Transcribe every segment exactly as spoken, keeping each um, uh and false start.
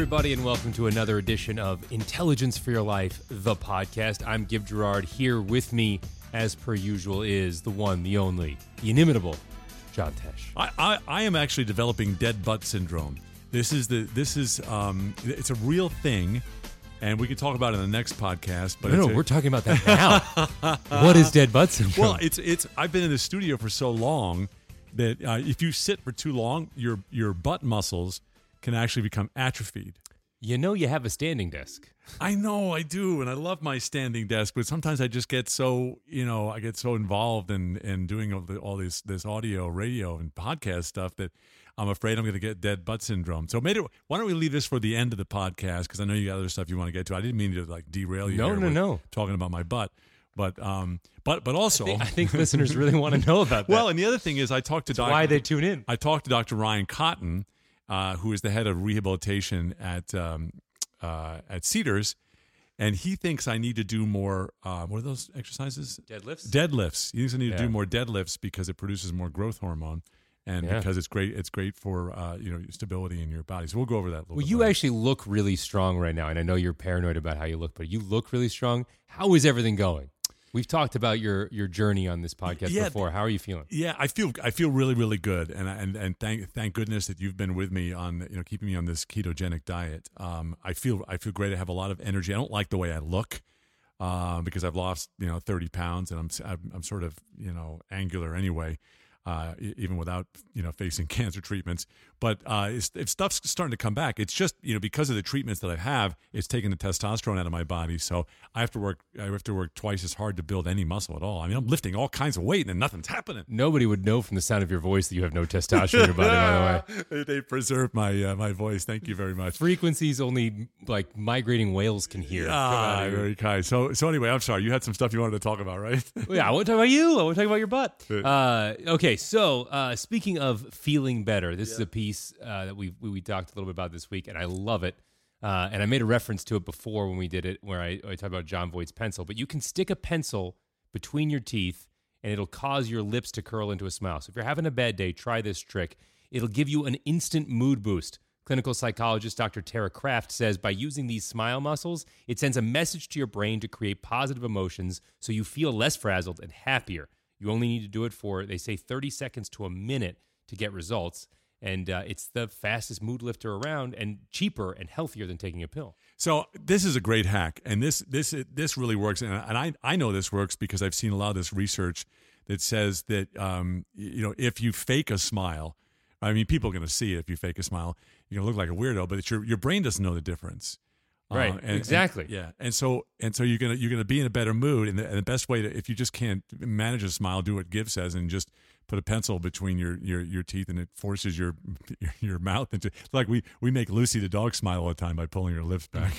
everybody, and welcome to another edition of Intelligence for Your Life, the podcast. I'm Gib Gerard. Here with me, as per usual, is the one, the only, the inimitable John Tesh. I, I, I am actually developing dead butt syndrome. This is the this is um it's a real thing, and we can talk about it in the next podcast. But no, no, a- we're talking about that now. What is dead butt syndrome? Well, it's it's I've been in the studio for so long that uh, if you sit for too long, your your butt muscles can actually become atrophied. You know, you have a standing desk. I know, I do, and I love my standing desk. But sometimes I just get so you know I get so involved in in doing all, the, all this this audio, radio, and podcast stuff that I'm afraid I'm going to get dead butt syndrome. So maybe, why don't we leave this for the end of the podcast? Because I know you got other stuff you want to get to. I didn't mean to like derail you. No, no, no. Talking about my butt, but um, but but also, I think, I think listeners really want to know about that. Well, and the other thing is, I talked to Doctor Why they tune in? I talked to Doctor Ryan Cotton, uh, who is the head of rehabilitation at um, uh, at Cedars, and he thinks I need to do more. Uh, what are those exercises? Deadlifts. Deadlifts. He thinks I need yeah. to do more deadlifts because it produces more growth hormone. And yeah. because it's great, it's great for uh, you know stability in your body. So we'll go over that a little well, bit. Well, you later. Actually look really strong right now, and I know you're paranoid about how you look, but you look really strong. How is everything going? We've talked about your your journey on this podcast yeah, before. How are you feeling? Yeah, I feel I feel really really good, and I, and and thank thank goodness that you've been with me on you know keeping me on this ketogenic diet. Um, I feel I feel great. I have a lot of energy. I don't like the way I look. Uh, because I've lost you know thirty pounds, and I'm I'm, I'm sort of you know angular anyway. Uh, even without, you know, facing cancer treatments. But uh, if stuff's starting to come back, it's just, you know, because of the treatments that I have, it's taking the testosterone out of my body. So I have to work, I have to work twice as hard to build any muscle at all. I mean, I'm lifting all kinds of weight and nothing's happening. Nobody would know from the sound of your voice that you have no testosterone in your body, by the way. They preserve my uh, my voice. Thank you very much. Frequencies only, like, migrating whales can hear. Ah, very kind. So, so anyway, I'm sorry. You had some stuff you wanted to talk about, right? Well, yeah, I want to talk about you. I want to talk about your butt. Uh, okay. Okay, so uh, speaking of feeling better, this yeah. is a piece uh, that we we talked a little bit about this week, and I love it. Uh, and I made a reference to it before when we did it, where I, I talked about John Voight's pencil. But you can stick a pencil between your teeth, and it'll cause your lips to curl into a smile. So if you're having a bad day, try this trick. It'll give you an instant mood boost. Clinical psychologist Doctor Tara Kraft says by using these smile muscles, it sends a message to your brain to create positive emotions so you feel less frazzled and happier. You only need to do it for, they say, thirty seconds to a minute to get results. And uh, it's the fastest mood lifter around and cheaper and healthier than taking a pill. So this is a great hack. And this this this really works. And I, I know this works because I've seen a lot of this research that says that, um, you know, if you fake a smile, I mean, people are going to see it if you fake a smile. You're going to look like a weirdo, but it's your, your brain doesn't know the difference. Right, uh, and, exactly. And, yeah, and so and so you're gonna you're gonna be in a better mood, and the, and the best way to if you just can't manage a smile, do what Gib says, and just put a pencil between your, your, your teeth, and it forces your your, your mouth into like we, we make Lucy the dog smile all the time by pulling her lips back.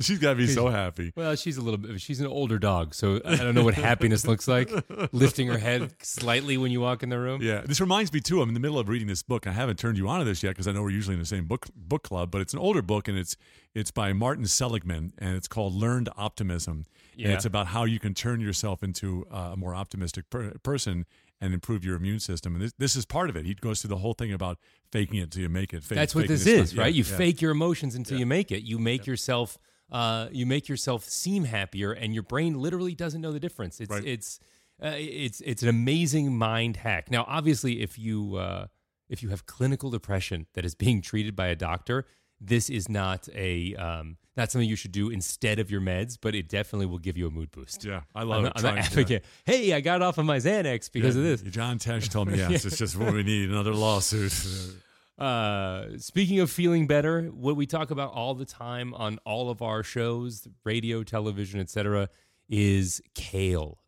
She's got to be so happy. Well, she's a little bit she's an older dog, so I don't know what happiness looks like. Lifting her head slightly when you walk in the room. Yeah, this reminds me too. I'm in the middle of reading this book. I haven't turned you on to this yet because I know we're usually in the same book book club, but it's an older book and it's. It's by Martin Seligman, and it's called Learned Optimism. Yeah. And it's about how you can turn yourself into a more optimistic per- person and improve your immune system. And this, this is part of it. He goes through the whole thing about faking it till you make it. Fake, That's what this is, right? Yeah, you yeah. fake your emotions until yeah. you make it. You make yeah. yourself uh, you make yourself seem happier, and your brain literally doesn't know the difference. It's right. it's uh, it's it's an amazing mind hack. Now, obviously, if you uh, if you have clinical depression that is being treated by a doctor, this is not a um, not something you should do instead of your meds, but it definitely will give you a mood boost. Yeah, I love I'm it. Not, I'm not advocating, yeah. Hey, I got off of my Xanax because yeah, of this. John Tesh told me, yes, yeah. It's just what we need, another lawsuit. Uh, speaking of feeling better, what we talk about all the time on all of our shows, radio, television, et cetera, is kale.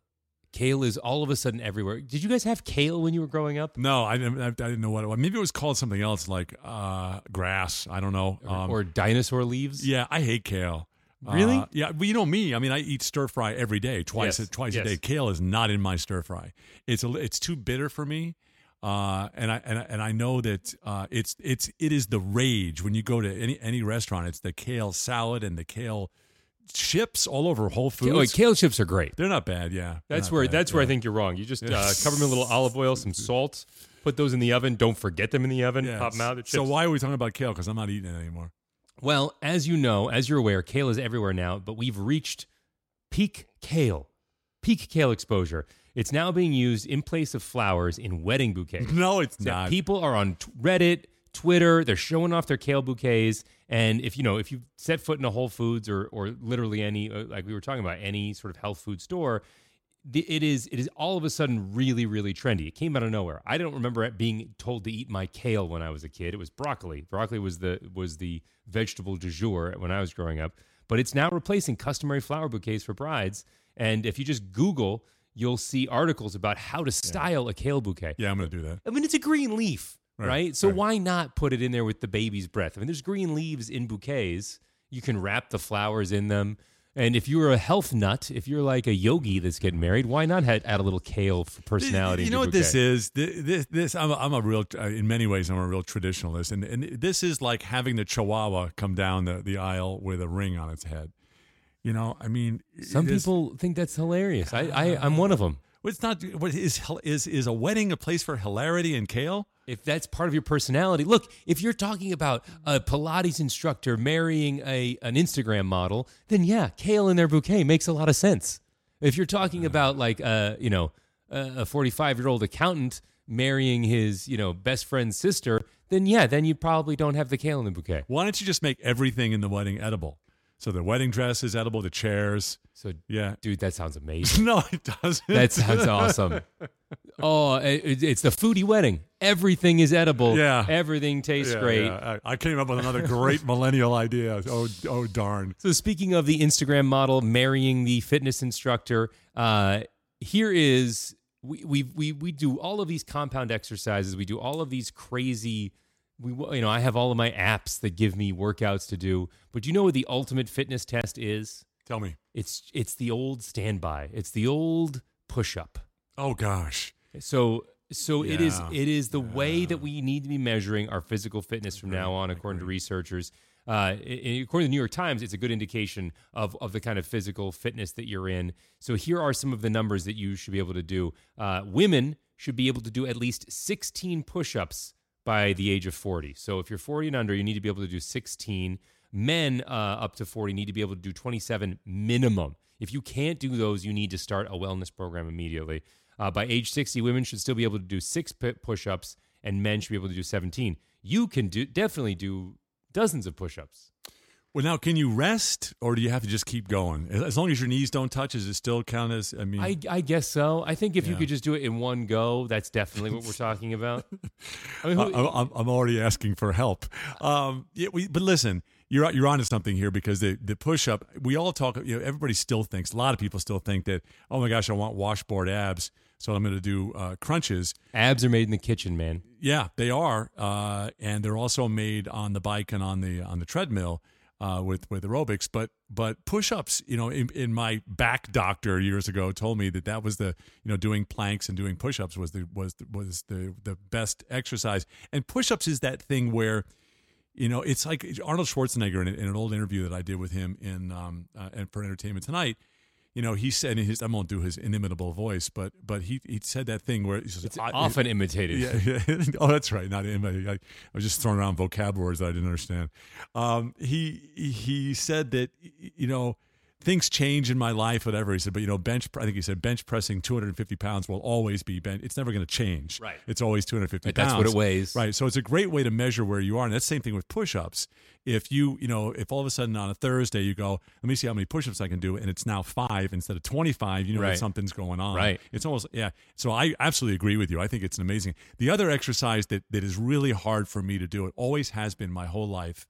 Kale is all of a sudden everywhere. Did you guys have kale when you were growing up? No, I didn't, I didn't know what it was. Maybe it was called something else like uh, grass. I don't know. Um, or, or dinosaur leaves? Yeah, I hate kale. Really? Uh, yeah, but you know me. I mean, I eat stir fry every day, twice yes. twice yes. a day. Kale is not in my stir fry. It's a, it's too bitter for me. Uh, and I and I, and I know that uh, it's it's it is the rage when you go to any any restaurant. It's the kale salad and the kale chips all over Whole Foods. Kale, like, kale chips are great. They're not bad, yeah. That's where bad, that's yeah. where I think you're wrong. You just yeah. uh, cover them in a little olive oil, some salt, put those in the oven. Don't forget them in the oven. Yes. Pop them out of the chips. So why are we talking about kale? Because I'm not eating it anymore. Well, as you know, as you're aware, kale is everywhere now, but we've reached peak kale, peak kale exposure. It's now being used in place of flowers in wedding bouquets. No, it's so not. People are on Reddit, Twitter. They're showing off their kale bouquets. And if you know, if you set foot in a Whole Foods or or literally any, like we were talking about, any sort of health food store, it is it is all of a sudden really, really trendy. It came out of nowhere. I don't remember it being told to eat my kale when I was a kid. It was broccoli. Broccoli was the was the vegetable du jour when I was growing up. But it's now replacing customary flower bouquets for brides. And if you just Google, you'll see articles about how to style yeah. a kale bouquet. Yeah, I'm going to do that. I mean, it's a green leaf. Right, right? So right. why not put it in there with the baby's breath? I mean, there's green leaves in bouquets. You can wrap the flowers in them. And if you're a health nut, if you're like a yogi that's getting married, why not add a little kale for personality? You know what this is? This, this, this I'm, a, I'm a real, in many ways, I'm a real traditionalist. And, and this is like having the Chihuahua come down the, the aisle with a ring on its head. You know, I mean. Some people think that's hilarious. I, I, I'm one of them. It's not, what is, is, is a wedding a place for hilarity and kale? If that's part of your personality. Look, if you're talking about a Pilates instructor marrying a an Instagram model, then yeah, kale in their bouquet makes a lot of sense. If you're talking about like uh, you know, a forty-five-year-old accountant marrying his, you know, best friend's sister, then yeah, then you probably don't have the kale in the bouquet. Why don't you just make everything in the wedding edible? So the wedding dress is edible, the chairs. So yeah, dude, that sounds amazing. No, it doesn't. That sounds awesome. Oh, it, it's the foodie wedding. Everything is edible. Yeah, everything tastes yeah, great. Yeah. I, I came up with another great millennial idea. Oh, oh darn. So speaking of the Instagram model marrying the fitness instructor, uh, here is we we we we do all of these compound exercises. We do all of these crazy. We, you know, I have all of my apps that give me workouts to do, but do you know what the ultimate fitness test is? Tell me. It's it's the old standby. It's the old push-up. Oh gosh. So so yeah. it is it is the yeah. way that we need to be measuring our physical fitness from now on, according to researchers. Uh, according to the New York Times, it's a good indication of of the kind of physical fitness that you're in. So here are some of the numbers that you should be able to do. Uh, women should be able to do at least sixteen push-ups by the age of forty. So if you're forty and under, you need to be able to do sixteen. Men uh, up to forty need to be able to do twenty-seven minimum. If you can't do those, you need to start a wellness program immediately. Uh, by age sixty, women should still be able to do six push-ups, and men should be able to do seventeen. You can do definitely do dozens of push-ups. Well, now, can you rest, or do you have to just keep going? As long as your knees don't touch, does it still count as, I mean... I, I guess so. I think if yeah. you could just do it in one go, that's definitely what we're talking about. I mean, who, I, I'm already asking for help. Um, yeah, we, but listen, you're you're onto something here, because the, the push-up, we all talk, you know, everybody still thinks, a lot of people still think that, oh my gosh, I want washboard abs, so I'm going to do uh, crunches. Abs are made in the kitchen, man. Yeah, they are, uh, and they're also made on the bike and on the on the treadmill. Uh, with with aerobics, but but push-ups, you know, in, in my back doctor years ago told me that that was the, you know, doing planks and doing push-ups was the was the, was the the best exercise. And push-ups is that thing where, you know, it's like Arnold Schwarzenegger in, in an old interview that I did with him in um uh, and for Entertainment Tonight. You know, he said in his, I won't do his inimitable voice, but but he he said that thing where... He says, it's I, often it, imitated. Yeah, yeah. Oh, that's right. Not imitated. I, I was just throwing around vocab words that I didn't understand. Um, he he said that, you know, things change in my life, whatever. He said, but, you know, bench, I think he said bench pressing two hundred fifty pounds will always be bench. It's never going to change. Right. It's always two hundred fifty but pounds. That's what it weighs. Right. So it's a great way to measure where you are. And that's the same thing with push-ups. If you, you know, if all of a sudden on a Thursday you go, let me see how many push-ups I can do, and it's now five instead of twenty-five, you know right. that something's going on. Right. It's almost, yeah. So I absolutely agree with you. I think it's an amazing. The other exercise that that is really hard for me to do, it always has been my whole life,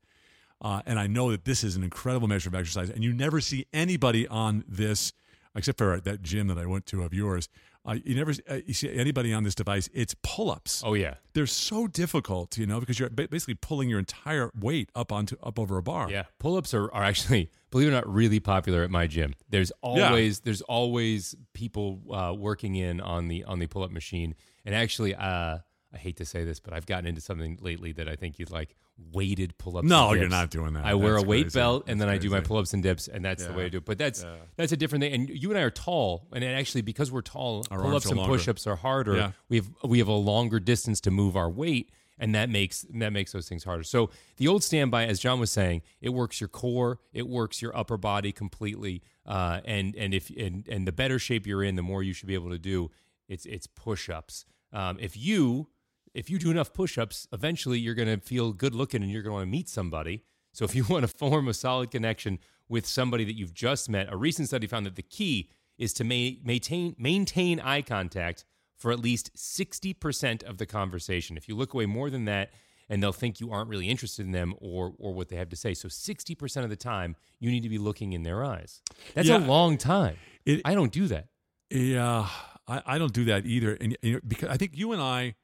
uh, and I know that this is an incredible measure of exercise, and you never see anybody on this, except for that gym that I went to of yours, Uh, you never uh, you see anybody on this device. It's pull-ups. Oh yeah, they're so difficult, you know, because you're basically pulling your entire weight up onto up over a bar. Yeah, pull-ups are, are actually, believe it or not, really popular at my gym. There's always yeah. there's always people uh, working in on the on the pull-up machine. And actually, uh, I hate to say this, but I've gotten into something lately that I think you'd like. Weighted pull-ups. No, and dips. You're not doing that. I that's wear a weight crazy. Belt and that's then crazy. I do my pull-ups and dips, and that's yeah. the way I do it. But that's yeah. that's a different thing. And you and I are tall, and actually because we're tall, our pull-ups and longer. Push-ups are harder. Yeah. We have we have a longer distance to move our weight, And that makes that makes those things harder. So the old standby, as John was saying, it works your core, it works your upper body completely. Uh, and and if and, and the better shape you're in, the more you should be able to do. It's it's push-ups. Um, if you if you do enough push-ups, eventually you're going to feel good looking and you're going to want to meet somebody. So if you want to form a solid connection with somebody that you've just met, a recent study found that the key is to ma- maintain maintain eye contact for at least sixty percent of the conversation. If you look away more than that, and they'll think you aren't really interested in them or or what they have to say. So sixty percent of the time, you need to be looking in their eyes. That's yeah, a long time. It, I don't do that. Yeah, I, I don't do that either. And, and because I think you and I,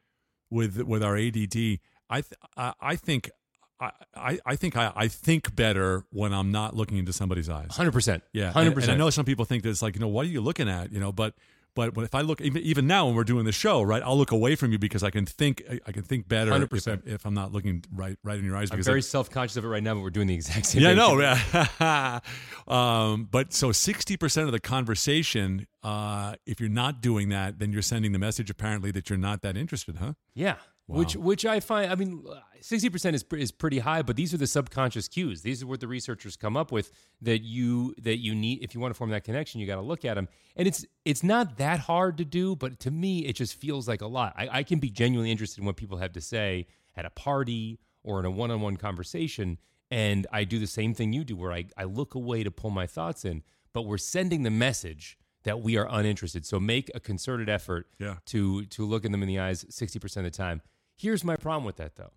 with with our A D D, I th- I, I think I, I think I, I think better when I'm not looking into somebody's eyes. one hundred percent. Yeah, one hundred percent. And, and I know some people think that it's like, you know, what are you looking at? You know, but. But if I look, even now when we're doing the show, right, I'll look away from you because I can think, I can think better if, I, if I'm not looking right, right in your eyes. I'm very I, self-conscious of it right now, but we're doing the exact same yeah, thing. Yeah, no. um, but so sixty percent of the conversation, uh, if you're not doing that, then you're sending the message apparently that you're not that interested, huh? Yeah. Wow. Which, which I find, I mean, sixty percent is is pretty high, but these are the subconscious cues. These are what the researchers come up with that you that you need if you want to form that connection. You got to look at them, and it's it's not that hard to do, but to me, it just feels like a lot. I, I can be genuinely interested in what people have to say at a party or in a one-on-one conversation, and I do the same thing you do, where I I look away to pull my thoughts in, but we're sending the message that we are uninterested. So make a concerted effort yeah. to to look in them in the eyes sixty percent of the time. Here's my problem with that, though.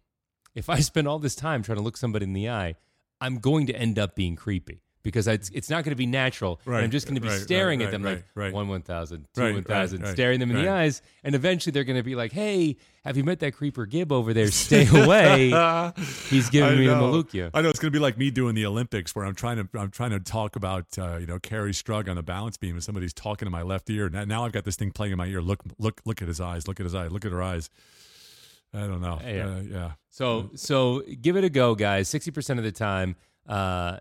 If I spend all this time trying to look somebody in the eye, I'm going to end up being creepy because I, it's not going to be natural. Right. And I'm just going to be right, staring right, at them right, like right, one one thousand, two right, one thousand, right, staring them in right. the eyes. And eventually they're going to be like, hey, have you met that creeper Gib over there? Stay away. He's giving I me know. the Malukia. I know. It's going to be like me doing the Olympics where I'm trying to I'm trying to talk about, uh, you know, Carrie Strug on the balance beam and somebody's talking to my left ear. Now, now I've got this thing playing in my ear. Look, look, look at his eyes. Look at his eyes. Look at her eyes. I don't know. Yeah. Uh, yeah. So so give it a go, guys. sixty percent of the time, uh,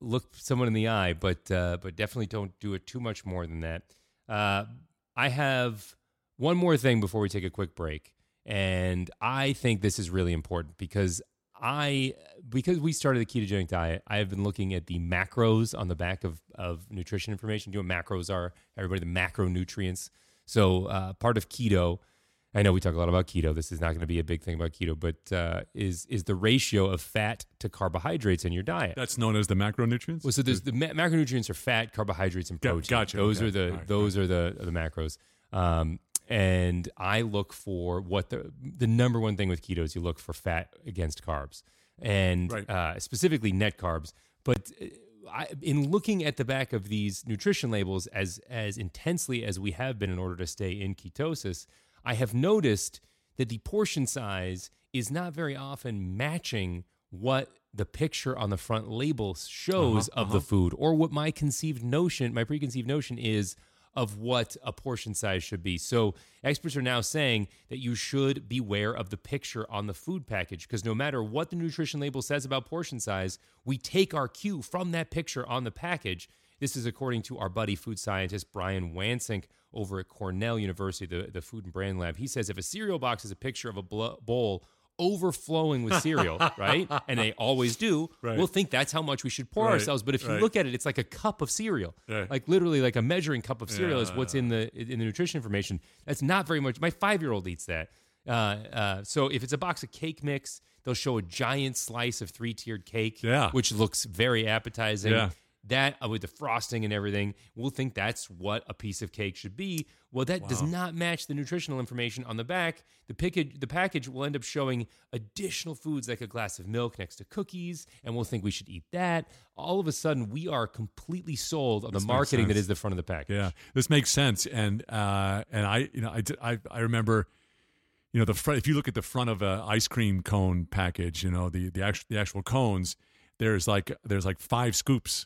look someone in the eye, but uh, but definitely don't do it too much more than that. Uh, I have one more thing before we take a quick break, and I think this is really important because I because we started the ketogenic diet. I have been looking at the macros on the back of of nutrition information. Do you know what macros are? Everybody, the macronutrients. So uh, part of keto. I know we talk a lot about keto. This is not going to be a big thing about keto, but uh, is is the ratio of fat to carbohydrates in your diet. That's known as the macronutrients? Well, so there's the ma- macronutrients are fat, carbohydrates, and protein. Gotcha. Those okay. are the right, those right. are the the macros. Um, and I look for what the the number one thing with keto is you look for fat against carbs, and right. uh, specifically net carbs. But I, in looking at the back of these nutrition labels as as intensely as we have been in order to stay in ketosis, I have noticed that the portion size is not very often matching what the picture on the front label shows uh-huh, of uh-huh. the food or what my conceived notion, my preconceived notion is of what a portion size should be. So experts are now saying that you should beware of the picture on the food package because no matter what the nutrition label says about portion size, we take our cue from that picture on the package. This is according to our buddy food scientist Brian Wansink over at Cornell University, the, the Food and Brand Lab. He says if a cereal box is a picture of a bl- bowl overflowing with cereal, right, and they always do, right. we'll think that's how much we should pour right. ourselves. But if right. you look at it, it's like a cup of cereal, right. like literally like a measuring cup of cereal yeah. is what's in the in the nutrition information. That's not very much. My five-year-old eats that. Uh, uh, so if it's a box of cake mix, they'll show a giant slice of three-tiered cake, yeah. which looks very appetizing. Yeah. That with the frosting and everything, we'll think that's what a piece of cake should be. Well, that wow. does not match the nutritional information on the back. The package, the package will end up showing additional foods like a glass of milk next to cookies, and we'll think we should eat that. All of a sudden, we are completely sold on this the marketing that is the front of the package. Yeah, this makes sense. And uh, and I you know I I, I remember. You know the front, if you look at the front of an ice cream cone package, you know the the actual the actual cones. There's like there's like five scoops.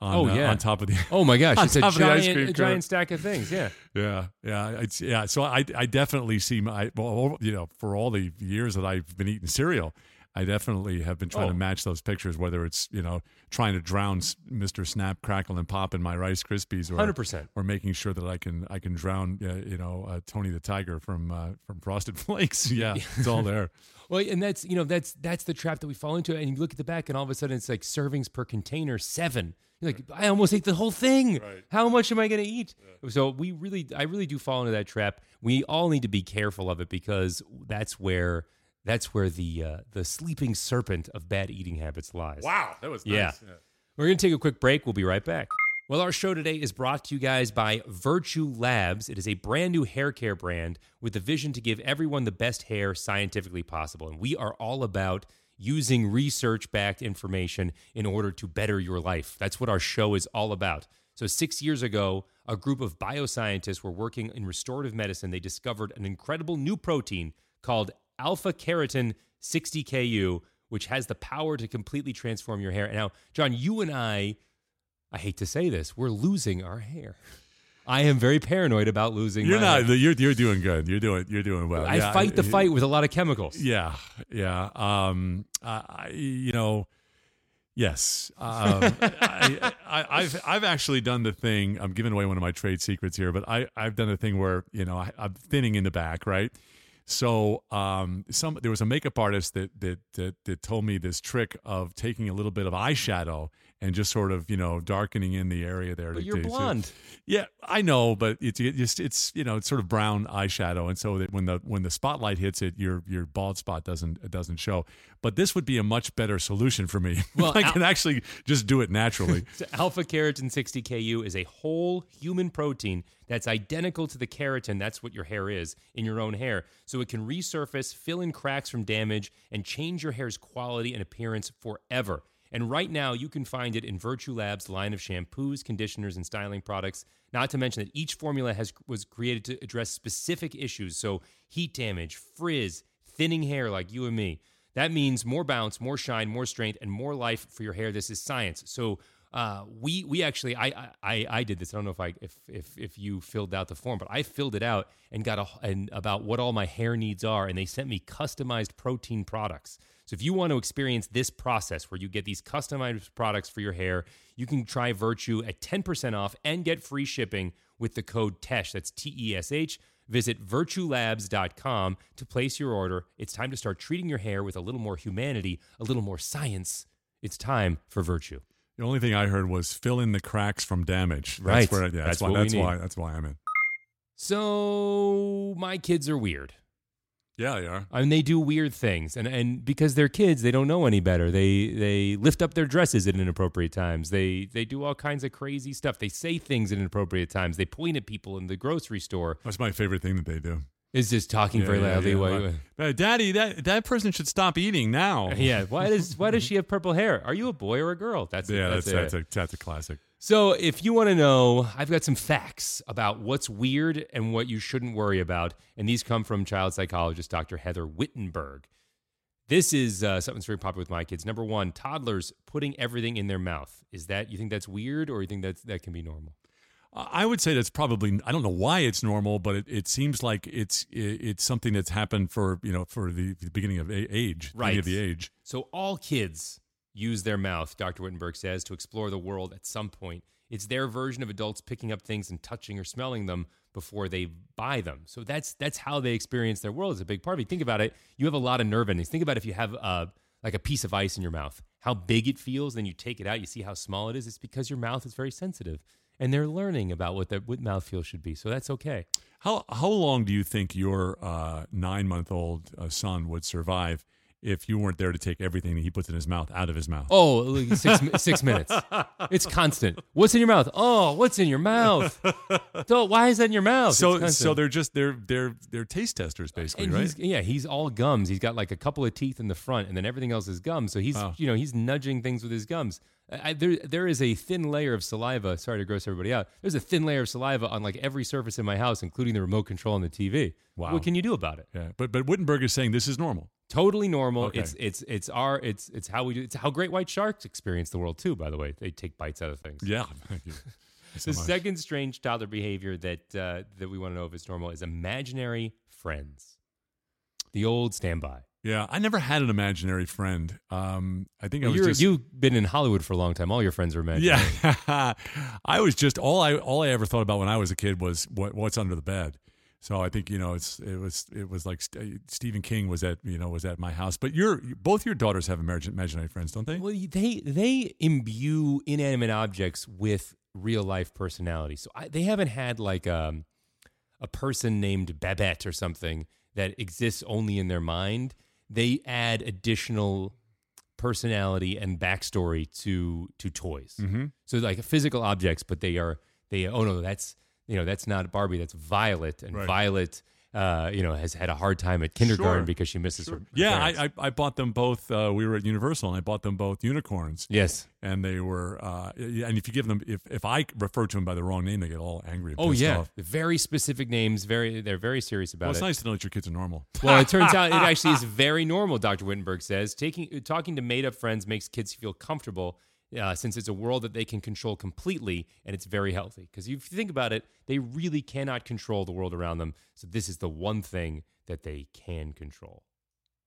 On, oh yeah! Uh, on top of the oh my gosh, it's a giant, a giant stack of things. Yeah, yeah, yeah. It's yeah. So I, I definitely see my well, you know, for all the years that I've been eating cereal, I definitely have been trying oh. to match those pictures, whether it's, you know, trying to drown Mister Snap, Crackle, and Pop in my Rice Krispies, or one hundred percent or making sure that I can I can drown, uh, you know, uh, Tony the Tiger from uh, from Frosted Flakes. Yeah, it's all there. Well, and that's, you know, that's that's the trap that we fall into. And you look at the back, and all of a sudden, it's like servings per container, seven. You're like, I almost ate the whole thing. Right. How much am I going to eat? Yeah. So we really, I really do fall into that trap. We all need to be careful of it, because that's where... That's where the uh, the sleeping serpent of bad eating habits lies. Wow, that was nice. Yeah. Yeah. We're going to take a quick break. We'll be right back. Well, our show today is brought to you guys by Virtue Labs. It is a brand new hair care brand with the vision to give everyone the best hair scientifically possible. And we are all about using research-backed information in order to better your life. That's what our show is all about. So six years ago, a group of bioscientists were working in restorative medicine. They discovered an incredible new protein called Alpha Keratin sixty K U, which has the power to completely transform your hair. Now, John, you and I, I hate to say this, we're losing our hair. I am very paranoid about losing you're my not, hair. You're not. You're doing good. You're doing You're doing well. I yeah, fight I, the fight with a lot of chemicals. Yeah, yeah. Um, I, you know, yes. Um, I, I, I've I've actually done the thing. I'm giving away one of my trade secrets here, but I, I've done a thing where, you know, I, I'm thinning in the back, right? So um, some there was a makeup artist that, that that that told me this trick of taking a little bit of eyeshadow and just sort of, you know, darkening in the area there. But to, you're to, blonde. So, yeah, I know, but it's it just it's you know it's sort of brown eyeshadow, and so that when the when the spotlight hits it, your your bald spot doesn't it doesn't show. But this would be a much better solution for me. Well, I al- can actually just do it naturally. So Alpha Keratin sixty K U is a whole human protein that's identical to the keratin. That's what your hair is in your own hair. So it can resurface, fill in cracks from damage, and change your hair's quality and appearance forever. And right now, you can find it in Virtue Labs' line of shampoos, conditioners, and styling products. Not to mention that each formula has was created to address specific issues, so heat damage, frizz, thinning hair like you and me. That means more bounce, more shine, more strength, and more life for your hair. This is science. So uh, we we actually, I, I I did this. I don't know if I if if if you filled out the form, but I filled it out and got a and about what all my hair needs are, and they sent me customized protein products. So if you want to experience this process where you get these customized products for your hair, you can try Virtue at ten percent off and get free shipping with the code TESH. That's T E S H. Visit virtue labs dot com to place your order. It's time to start treating your hair with a little more humanity, a little more science. It's time for Virtue. The only thing I heard was fill in the cracks from damage. That's right. Where, yeah, that's that's, why, that's, why, that's why I'm in. So my kids are weird. Yeah, they are. I mean, they do weird things, and and because they're kids, they don't know any better. They they lift up their dresses at inappropriate times. They they do all kinds of crazy stuff. They say things at inappropriate times. They point at people in the grocery store. That's my favorite thing that they do. Is just talking yeah, very yeah, loudly. Yeah, why, why, Daddy, that that person should stop eating now. Yeah. Why does why does she have purple hair? Are you a boy or a girl? That's yeah. That's that's, that's, a, that's a classic. So if you want to know, I've got some facts about what's weird and what you shouldn't worry about, and these come from child psychologist Doctor Heather Wittenberg. This is uh, something that's very popular with my kids. Number one, toddlers putting everything in their mouth. Is that, you think that's weird, or you think that's, that can be normal? I would say that's probably, I don't know why it's normal, but it, it seems like it's it, it's something that's happened for, you know, for the, the beginning of age, right. beginning of the age. So all kids use their mouth, Doctor Wittenberg says, to explore the world at some point. It's their version of adults picking up things and touching or smelling them before they buy them. So that's that's how they experience their world. It's a big part of it. Think about it. You have a lot of nerve endings. Think about if you have uh, like a piece of ice in your mouth, how big it feels, then you take it out, you see how small it is. It's because your mouth is very sensitive, and they're learning about what their what mouthfeel should be. So that's okay. How, how long do you think your uh, nine-month-old uh, son would survive if you weren't there to take everything that he puts in his mouth out of his mouth? Oh, six, six minutes. It's constant. What's in your mouth? Oh, what's in your mouth? So why is that in your mouth? So, so they're just they're they're they're taste testers basically, and right? He's, yeah, he's all gums. He's got like a couple of teeth in the front, and then everything else is gums. So he's wow. you know he's nudging things with his gums. I, there there is a thin layer of saliva. Sorry to gross everybody out. There's a thin layer of saliva on like every surface in my house, including the remote control on the T V. Wow. What can you do about it? Yeah, but but Wittenberg is saying this is normal. Totally normal. Okay. It's it's it's our it's it's how we do. It's how great white sharks experience the world too. By the way, they take bites out of things. Yeah. Thank you. So the much. Second strange toddler behavior that uh, that we want to know if it's normal is imaginary friends. The old standby. Yeah, I never had an imaginary friend. Um, I think well, I was just... You've been in Hollywood for a long time. All your friends are imaginary. Yeah. I was just... All I all I ever thought about when I was a kid was what, what's under the bed. So I think, you know, it's it was it was like St- Stephen King was at, you know, was at my house. But your both your daughters have imaginary friends, don't they? Well, they, they imbue inanimate objects with real-life personality. So I, they haven't had, like, a, a person named Babette or something that exists only in their mind. They add additional personality and backstory to to toys. Mm-hmm. So like physical objects, but they are they oh no that's you know that's not Barbie, that's Violet, and right. Violet uh, you know has had a hard time at kindergarten sure. because she misses sure. her. Yeah, I, I I bought them both. Uh, we were at Universal, and I bought them both unicorns. Yes, and they were uh, and if you give them if, if I refer to them by the wrong name, they get all angry. And oh yeah, off. Very specific names. Very they're very serious about well, it's it. It's nice to know that your kids are normal. Well, it turns out it actually is very normal. Doctor Wittenberg says taking talking to made up friends makes kids feel comfortable. Uh, since it's a world that they can control completely, and it's very healthy. Because if you think about it, they really cannot control the world around them. So this is the one thing that they can control.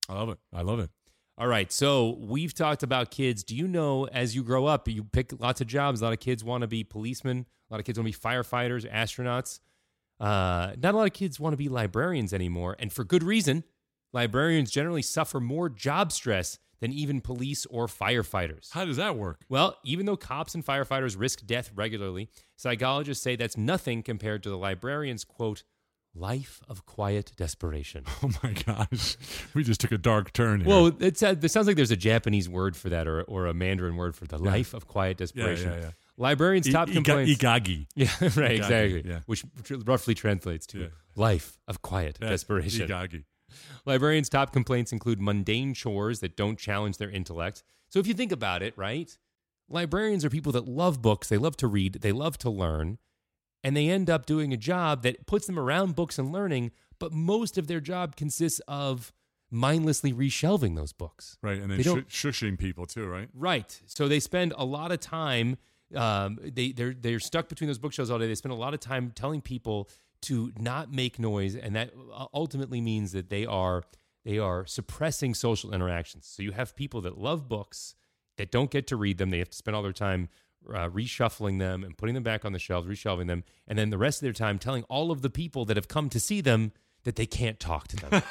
I love it. I love it. All right. So we've talked about kids. Do you know, as you grow up, you pick lots of jobs. A lot of kids want to be policemen. A lot of kids want to be firefighters, astronauts. Uh, not a lot of kids want to be librarians anymore. And for good reason, librarians generally suffer more job stress than even police or firefighters. How does that work? Well, even though cops and firefighters risk death regularly, psychologists say that's nothing compared to the librarian's, quote, life of quiet desperation. Oh my gosh. We just took a dark turn here. Well, it's, uh, it sounds like there's a Japanese word for that or or a Mandarin word for the yeah. life of quiet desperation. Yeah, yeah, yeah. Librarians' I, top I, complaints... Ikagi. Yeah, right, Ikagi, exactly. Yeah. Which roughly translates to yeah. life of quiet yeah, desperation. Ikagi. Librarians' top complaints include mundane chores that don't challenge their intellect. So if you think about it, right, librarians are people that love books, they love to read, they love to learn, and they end up doing a job that puts them around books and learning, but most of their job consists of mindlessly reshelving those books. Right, and then sh- shushing people too, right? Right. So they spend a lot of time, um, they, they're, they're stuck between those bookshelves all day. They spend a lot of time telling people to not make noise, and that ultimately means that they are they are suppressing social interactions. So you have people that love books that don't get to read them. They have to spend all their time uh, reshuffling them and putting them back on the shelves, reshelving them, and then the rest of their time telling all of the people that have come to see them that they can't talk to them.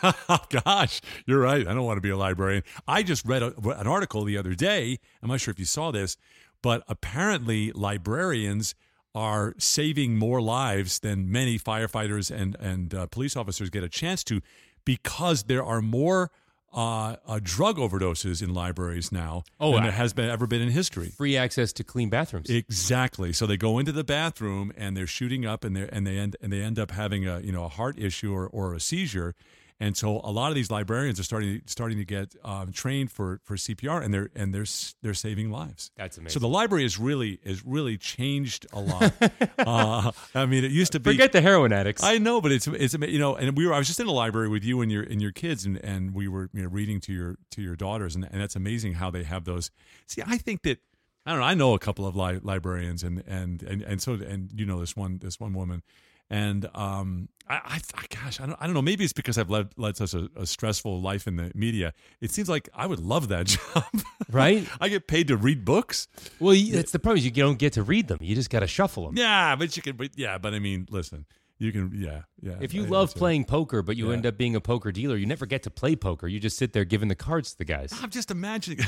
Gosh, you're right. I don't want to be a librarian. I just read a, an article the other day. I'm not sure if you saw this, but apparently librarians are saving more lives than many firefighters and and uh, police officers get a chance to, because there are more uh, uh, drug overdoses in libraries now oh, than wow. there has been ever been in history. Free access to clean bathrooms. Exactly. So they go into the bathroom and they're shooting up, and they and they end and they end up having a you know a heart issue or, or a seizure. And so a lot of these librarians are starting starting to get um, trained for, for C P R, and they're and they're they're saving lives. That's amazing. So the library is really is really changed a lot. uh, I mean, it used to be forget the heroin addicts. I know, but it's it's you know, and we were I was just in a library with you and your and your kids, and, and we were you know, reading to your to your daughters, and, and that's amazing how they have those. See, I think that I don't know. I know a couple of li- librarians, and, and and and so and you know this one this one woman. And um, I, I, gosh, I don't, I don't know. Maybe it's because I've led, led such a, a stressful life in the media. It seems like I would love that job, right? I get paid to read books. Well, that's the problem. Is you don't get to read them. You just got to shuffle them. Yeah, but you can. But yeah, but I mean, listen, you can. Yeah, yeah. If you I, love playing poker, but you yeah. end up being a poker dealer, you never get to play poker. You just sit there giving the cards to the guys. I'm just imagining,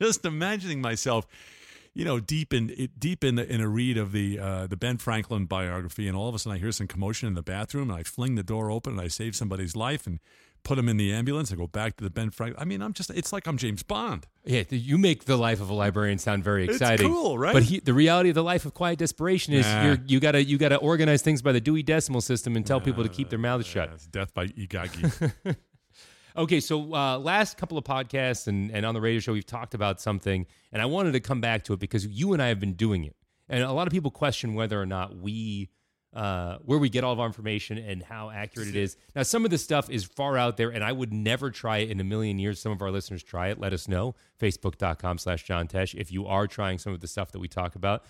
just imagining myself. You know, deep in deep in the, in a read of the uh, the Ben Franklin biography, and all of a sudden I hear some commotion in the bathroom, and I fling the door open, and I save somebody's life, and put them in the ambulance. I go back to the Ben Franklin. I mean, I'm just it's like I'm James Bond. Yeah, you make the life of a librarian sound very exciting. It's cool, right? But he, the reality of the life of quiet desperation is nah. you're, you gotta you gotta organize things by the Dewey Decimal System and tell nah, people to keep their mouths shut. Nah, it's death by Ikagi. Okay, so uh, last couple of podcasts and, and on the radio show, we've talked about something, and I wanted to come back to it because you and I have been doing it. And a lot of people question whether or not we, uh, where we get all of our information and how accurate it is. Now, some of this stuff is far out there, and I would never try it in a million years. Some of our listeners try it. Let us know, facebook.com slash John Tesh, if you are trying some of the stuff that we talk about.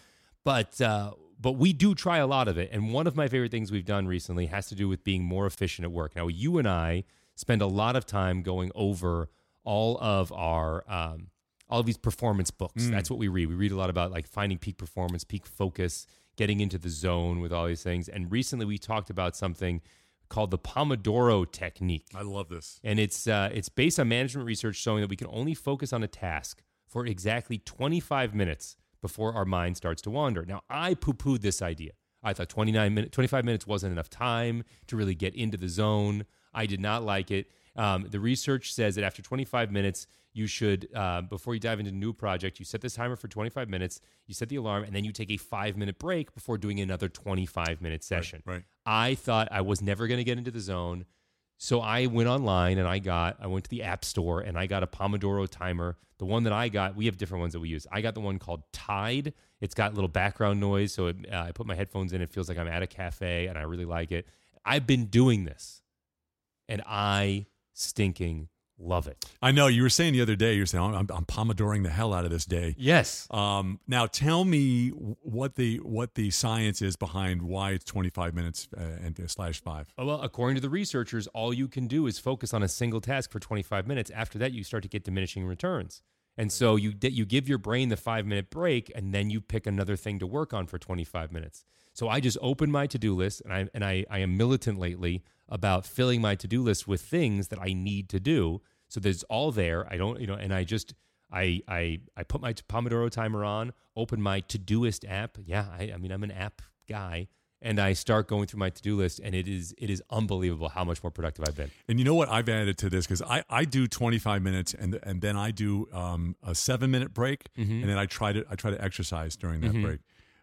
But uh, but we do try a lot of it, and one of my favorite things we've done recently has to do with being more efficient at work. Now, you and I spend a lot of time going over all of our um, all of these performance books. Mm. That's what we read. We read a lot about like finding peak performance, peak focus, getting into the zone with all these things. And recently we talked about something called the Pomodoro Technique. I love this. And it's uh, it's based on management research showing that we can only focus on a task for exactly twenty-five minutes before our mind starts to wander. Now, I poo-pooed this idea. I thought twenty-nine minutes, twenty-five minutes wasn't enough time to really get into the zone. I did not like it. Um, the research says that after twenty-five minutes, you should, uh, before you dive into a new project, you set this timer for twenty-five minutes, you set the alarm, and then you take a five-minute break before doing another twenty-five-minute session. Right, right. I thought I was never going to get into the zone, so I went online and I got, I went to the app store and I got a Pomodoro timer. The one that I got, we have different ones that we use. I got the one called Tide. It's got little background noise, so it, uh, I put my headphones in. It feels like I'm at a cafe, and I really like it. I've been doing this, and I stinking love it. I know. You were saying the other day, you're saying, I'm, I'm Pomodoring the hell out of this day. Yes. Um, now tell me what the what the science is behind why it's twenty-five minutes uh, and uh, slash five. Oh, well, according to the researchers, all you can do is focus on a single task for twenty-five minutes. After that, you start to get diminishing returns. And so you you give your brain the five-minute break, and then you pick another thing to work on for twenty-five minutes. So I just opened my to-do list, and I and I, I am militant lately about filling my to-do list with things that I need to do. So there's all there. I don't, you know, and I just, I I I put my Pomodoro timer on, open my Todoist app. Yeah, I, I mean, I'm an app guy. And I start going through my to-do list, and it is it is unbelievable how much more productive I've been. And you know what I've added to this? Because I, I do twenty-five minutes, and and then I do um, a seven-minute break, mm-hmm. and then I try to I try to exercise during that mm-hmm. break,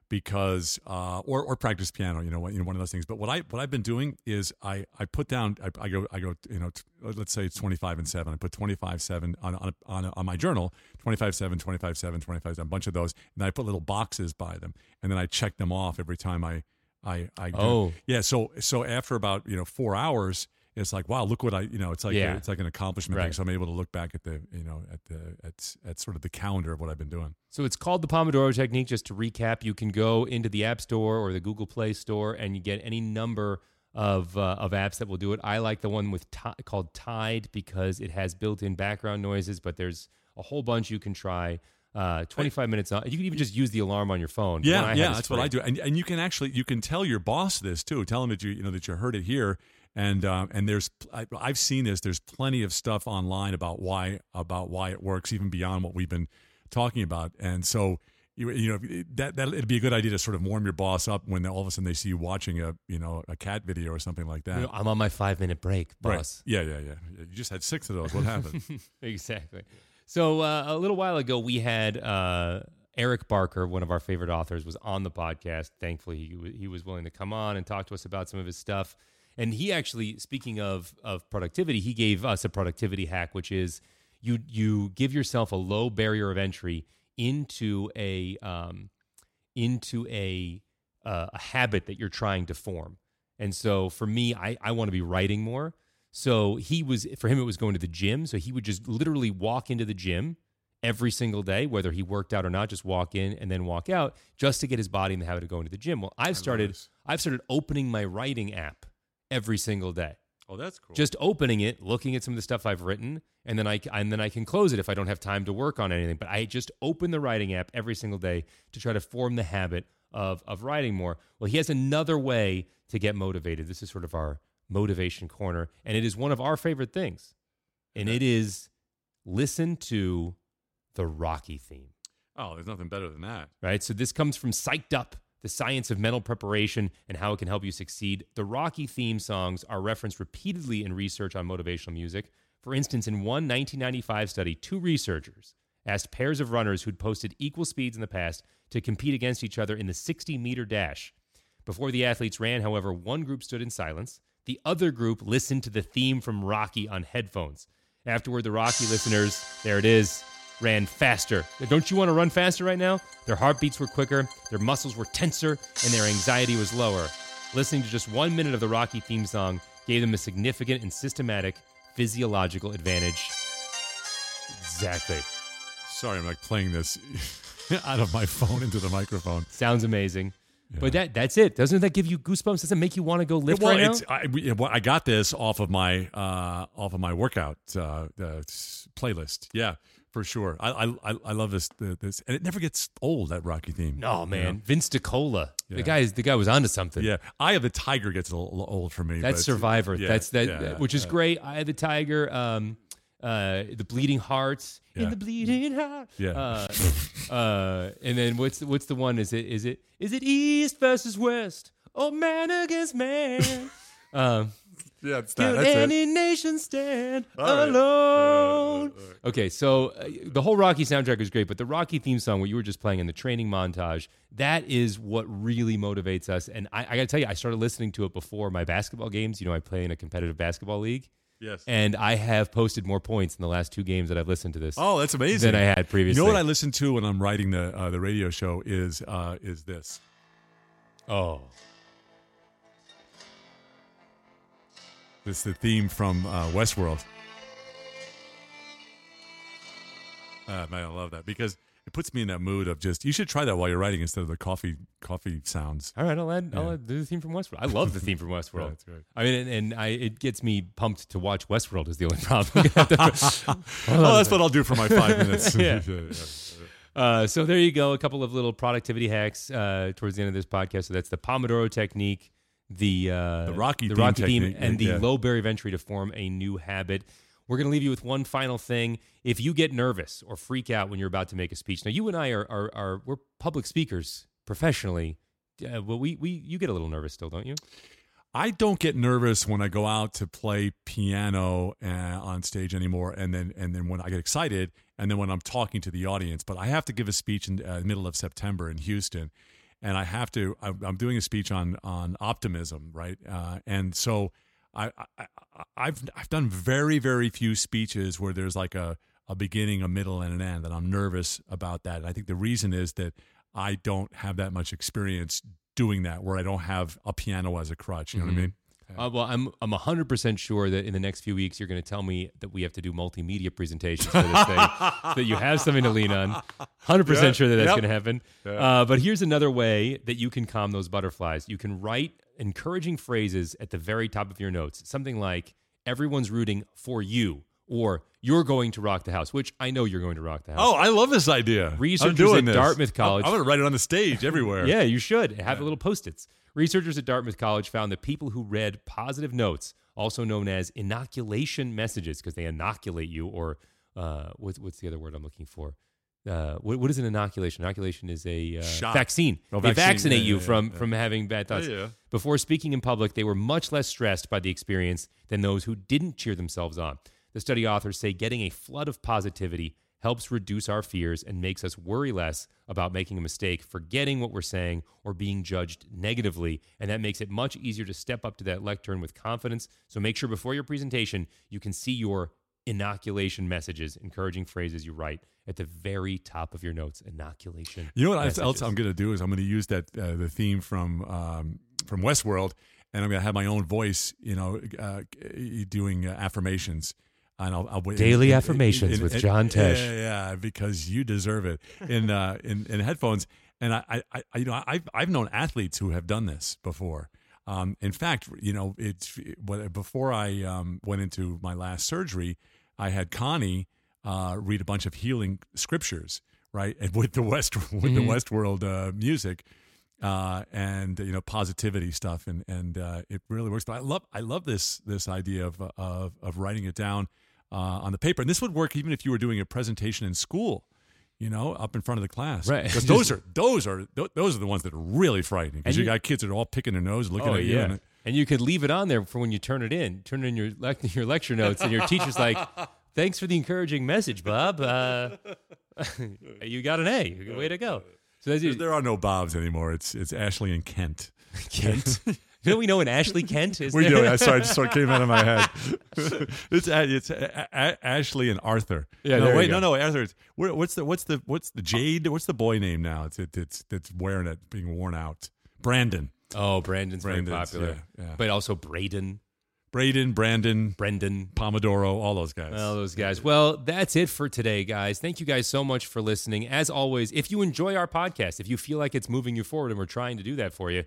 because uh, or or practice piano, you know, you know, one of those things. But what I what I've been doing is I, I put down I, I go I go you know t- let's say it's twenty-five and seven. I put twenty-five seven on on a, on, a, on my journal, twenty-five seven, twenty-five seven, twenty-five seven, a bunch of those, and I put little boxes by them, and then I check them off every time I. I, I oh yeah so so after about you know four hours it's like, wow, look what I you know it's like yeah. a, it's like an accomplishment right. thing. So I'm able to look back at the you know at the at at sort of the calendar of what I've been doing. So it's called the Pomodoro Technique. Just to recap, you can go into the App Store or the Google Play Store and you get any number of uh, of apps that will do it. I like the one with t- called Tide because it has built-in background noises, but there's a whole bunch you can try. Uh, twenty-five minutes on. You can even just use the alarm on your phone. Yeah, yeah, that's what I do. And and you can actually you can tell your boss this too. Tell him that you you know that you heard it here. And um, and there's I, I've seen this. There's plenty of stuff online about why about why it works, even beyond what we've been talking about. And so you you know that that it'd be a good idea to sort of warm your boss up when all of a sudden they see you watching a you know a cat video or something like that. You know, I'm on my five minute break, boss. Right. Yeah, yeah, yeah. You just had six of those. What happened? Exactly. So uh, a little while ago, we had uh, Eric Barker, one of our favorite authors, was on the podcast. Thankfully, he, w- he was willing to come on and talk to us about some of his stuff. And he actually, speaking of of productivity, he gave us a productivity hack, which is you you give yourself a low barrier of entry into a um, into a uh, a habit that you're trying to form. And so for me, I, I want to be writing more. So he was, for him, it was going to the gym. So he would just literally walk into the gym every single day, whether he worked out or not, just walk in and then walk out just to get his body in the habit of going to the gym. Well, I've started, I've started opening my writing app every single day. Oh, that's cool. Just opening it, looking at some of the stuff I've written, and then I, and then I can close it if I don't have time to work on anything. But I just open the writing app every single day to try to form the habit of, of writing more. Well, he has another way to get motivated. This is sort of our Motivation Corner, and it is one of our favorite things, and it is listen to the Rocky theme. Oh, there's nothing better than that. Right? So this comes from Psyched Up, the science of mental preparation and how it can help you succeed. The Rocky theme songs are referenced repeatedly in research on motivational music. For instance, in one nineteen ninety-five study, two researchers asked pairs of runners who'd posted equal speeds in the past to compete against each other in the sixty-meter dash. Before the athletes ran, however, one group stood in silence. The other group listened to the theme from Rocky on headphones. Afterward, the Rocky listeners, there it is, ran faster. Don't you want to run faster right now? Their heartbeats were quicker, their muscles were tenser, and their anxiety was lower. Listening to just one minute of the Rocky theme song gave them a significant and systematic physiological advantage. Exactly. Sorry, I'm like playing this out of my phone into the microphone. Sounds amazing. Yeah. But that that's it. Doesn't that give you goosebumps? Doesn't it make you want to go lift well, right it's, now? I, we, well, I got this off of my uh, off of my workout uh, uh, playlist. Yeah, for sure. I I I love this this, and it never gets old. That Rocky theme. No man, you know? Vince DiCola. Yeah. The guy is the guy was onto something. Yeah, Eye of the Tiger gets a little old for me. That's Survivor. Yeah, that's that, yeah, which is yeah. great. Eye of the Tiger. Um, uh, the Bleeding Hearts. Yeah. In the bleeding heart. Yeah. Uh, uh, and then what's the, what's the one? Is it is it is it East versus West? Oh, man against man. um, yeah, it's that. That's any it. Nation stand all alone. Right. Uh, right. Okay, so uh, the whole Rocky soundtrack is great, but the Rocky theme song, what you were just playing in the training montage, that is what really motivates us. And I, I got to tell you, I started listening to it before my basketball games. You know, I play in a competitive basketball league. Yes. And I have posted more points in the last two games that I've listened to this. Oh, that's amazing. Than I had previously. You know what I listen to when I'm writing the uh, the radio show is uh, is this. Oh. This is the theme from uh, Westworld. Uh, man, I love that because it puts me in that mood of just, you should try that while you're writing instead of the coffee coffee sounds. All right, I'll add, yeah. I'll add the theme from Westworld. I love the theme from Westworld. Yeah, that's great. I mean, and, and I, it gets me pumped to watch Westworld is the only problem. Well, that's what I'll do for my five minutes. yeah. uh, so there you go, a couple of little productivity hacks uh, towards the end of this podcast. So that's the Pomodoro Technique, the, uh, the Rocky, the theme, Rocky theme, and yeah. the low barrier of entry to form a new habit. We're going to leave you with one final thing. If you get nervous or freak out when you're about to make a speech, now you and I are are, are we're public speakers professionally. Uh, well, we we you get a little nervous still, don't you? I don't get nervous when I go out to play piano uh, on stage anymore, and then and then when I get excited, and then when I'm talking to the audience. But I have to give a speech in the uh, middle of September in Houston, and I have to. I'm doing a speech on on optimism, right? Uh, and so. I, I, I've I've done very, very few speeches where there's like a, a beginning, a middle, and an end, and I'm nervous about that. And I think the reason is that I don't have that much experience doing that, where I don't have a piano as a crutch. You know mm-hmm. what I mean? Uh, well, I'm I'm one hundred percent sure that in the next few weeks you're going to tell me that we have to do multimedia presentations for this thing, so that you have something to lean on. one hundred percent yeah, sure that that's yep. going to happen. Yeah. Uh, but here's another way that you can calm those butterflies. You can write encouraging phrases at the very top of your notes, something like, everyone's rooting for you, or you're going to rock the house, which I know you're going to rock the house. Oh, I love this idea. Researchers I'm doing at this. Dartmouth College. I'm, I'm going to write it on the stage everywhere. Yeah, you should. Have yeah. a little Post-its. Researchers at Dartmouth College found that people who read positive notes, also known as inoculation messages, because they inoculate you, or uh, what's, what's the other word I'm looking for? Uh, what, what is an inoculation? Inoculation is a uh, vaccine. Oh, they vaccine. vaccinate yeah, you yeah, from, yeah. from having bad thoughts. Yeah, yeah. Before speaking in public, they were much less stressed by the experience than those who didn't cheer themselves on. The study authors say getting a flood of positivity helps reduce our fears and makes us worry less about making a mistake, forgetting what we're saying, or being judged negatively. And that makes it much easier to step up to that lectern with confidence. So make sure before your presentation, you can see your inoculation messages, encouraging phrases you write at the very top of your notes. Inoculation. You know what messages. Else I'm going to do is I'm going to use that uh, the theme from um, from Westworld, and I'm going to have my own voice, you know, uh, doing uh, affirmations. And I'll, I'll, Daily and, affirmations and, and, with and, John Tesh. Yeah, yeah, because you deserve it in uh, in, in headphones. And I, I, I, you know, I've I've known athletes who have done this before. Um, in fact, you know, it's before I um, went into my last surgery, I had Connie uh, read a bunch of healing scriptures, right, and with the West with mm-hmm. the Westworld uh, music. Uh, and you know, positivity stuff, and and uh, it really works. But I love I love this this idea of of, of writing it down uh, on the paper, and this would work even if you were doing a presentation in school, you know, up in front of the class. Right. Because those are those are those are the ones that are really frightening. Because you, you got kids that are all picking their nose, looking oh, at you. Yeah. And, it, and you could leave it on there for when you turn it in, turn in your le- your lecture notes, and your teacher's like, "Thanks for the encouraging message, Bob. Uh, you got an A. Way to go." So there are no Bobs anymore. It's it's Ashley and Kent. Kent. Don't we know an Ashley Kent? Is we there? do. I sorry, it just sort of came out of my head. it's it's a, a, Ashley and Arthur. Yeah. No, wait, no, no, Arthur. It's, what's the what's the what's the Jade? What's the boy name now? It's it, it's it's wearing it, being worn out. Brandon. Oh, Brandon's, Brandon's very popular, yeah, yeah. But also Braden. Braden, Brandon, Brendan, Pomodoro, all those guys. All those guys. Well, that's it for today, guys. Thank you guys so much for listening. As always, if you enjoy our podcast, if you feel like it's moving you forward, and we're trying to do that for you,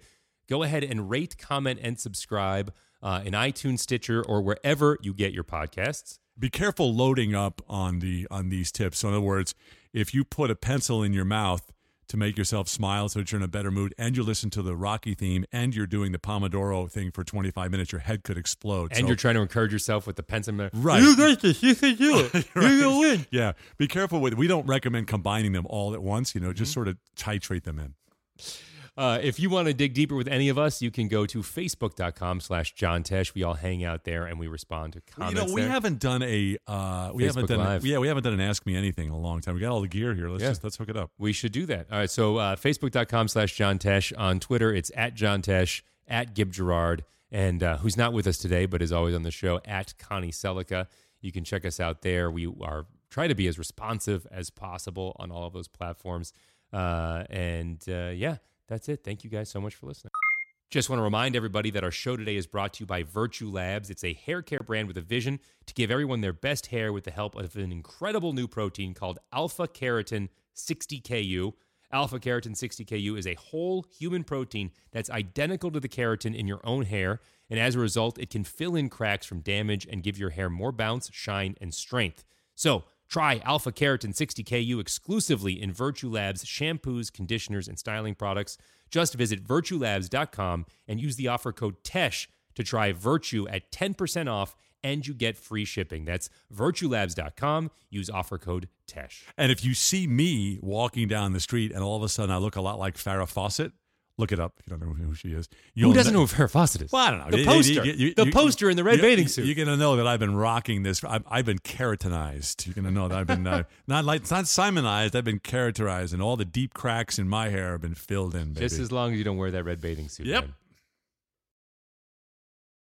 go ahead and rate, comment, and subscribe uh, in iTunes, Stitcher, or wherever you get your podcasts. Be careful loading up on the on these tips. So in other words, if you put a pencil in your mouth to make yourself smile so that you're in a better mood, and you listen to the Rocky theme, and you're doing the Pomodoro thing for twenty-five minutes, your head could explode. And so, you're trying to encourage yourself with the pencil. Right. You got this. You can do it. You're going to win. Yeah. Be careful with it. We don't recommend combining them all at once. You know, mm-hmm. just sort of titrate them in. Uh, if you want to dig deeper with any of us, you can go to facebook.com slash John Tesh. We all hang out there and we respond to comments. Well, you know, we there. haven't done a uh, we Facebook haven't done Live. A, yeah, we haven't done an Ask Me Anything in a long time. We got all the gear here. Let's yeah. just let's hook it up. We should do that. All right. So uh, facebook.com slash John Tesh. On Twitter, it's at John Tesh, at Gib Gerard, and uh, who's not with us today, but is always on the show, at Connie Selica. You can check us out there. We are try to be as responsive as possible on all of those platforms. Uh, and uh, yeah. That's it. Thank you guys so much for listening. Just want to remind everybody that our show today is brought to you by Virtue Labs. It's a hair care brand with a vision to give everyone their best hair with the help of an incredible new protein called Alpha Keratin sixty K U. Alpha Keratin sixty K U is a whole human protein that's identical to the keratin in your own hair, and as a result, it can fill in cracks from damage and give your hair more bounce, shine, and strength. So, try Alpha Keratin sixty K U exclusively in Virtue Labs shampoos, conditioners, and styling products. Just visit virtue labs dot com and use the offer code TESH to try Virtue at ten percent off, and you get free shipping. That's virtue labs dot com. Use offer code TESH. And if you see me walking down the street and all of a sudden I look a lot like Farrah Fawcett, look it up if you don't know who she is. You'll who doesn't know, know who Farrah Fawcett is? Well, I don't know. The poster. You, you, you, the you, poster in the red you, bathing suit. You're going to know that I've been rocking this. I've, I've been keratinized. You're going to know that I've been, uh, not like not Simonized, I've been characterized, and all the deep cracks in my hair have been filled in, baby. Just as long as you don't wear that red bathing suit. Yep. Man.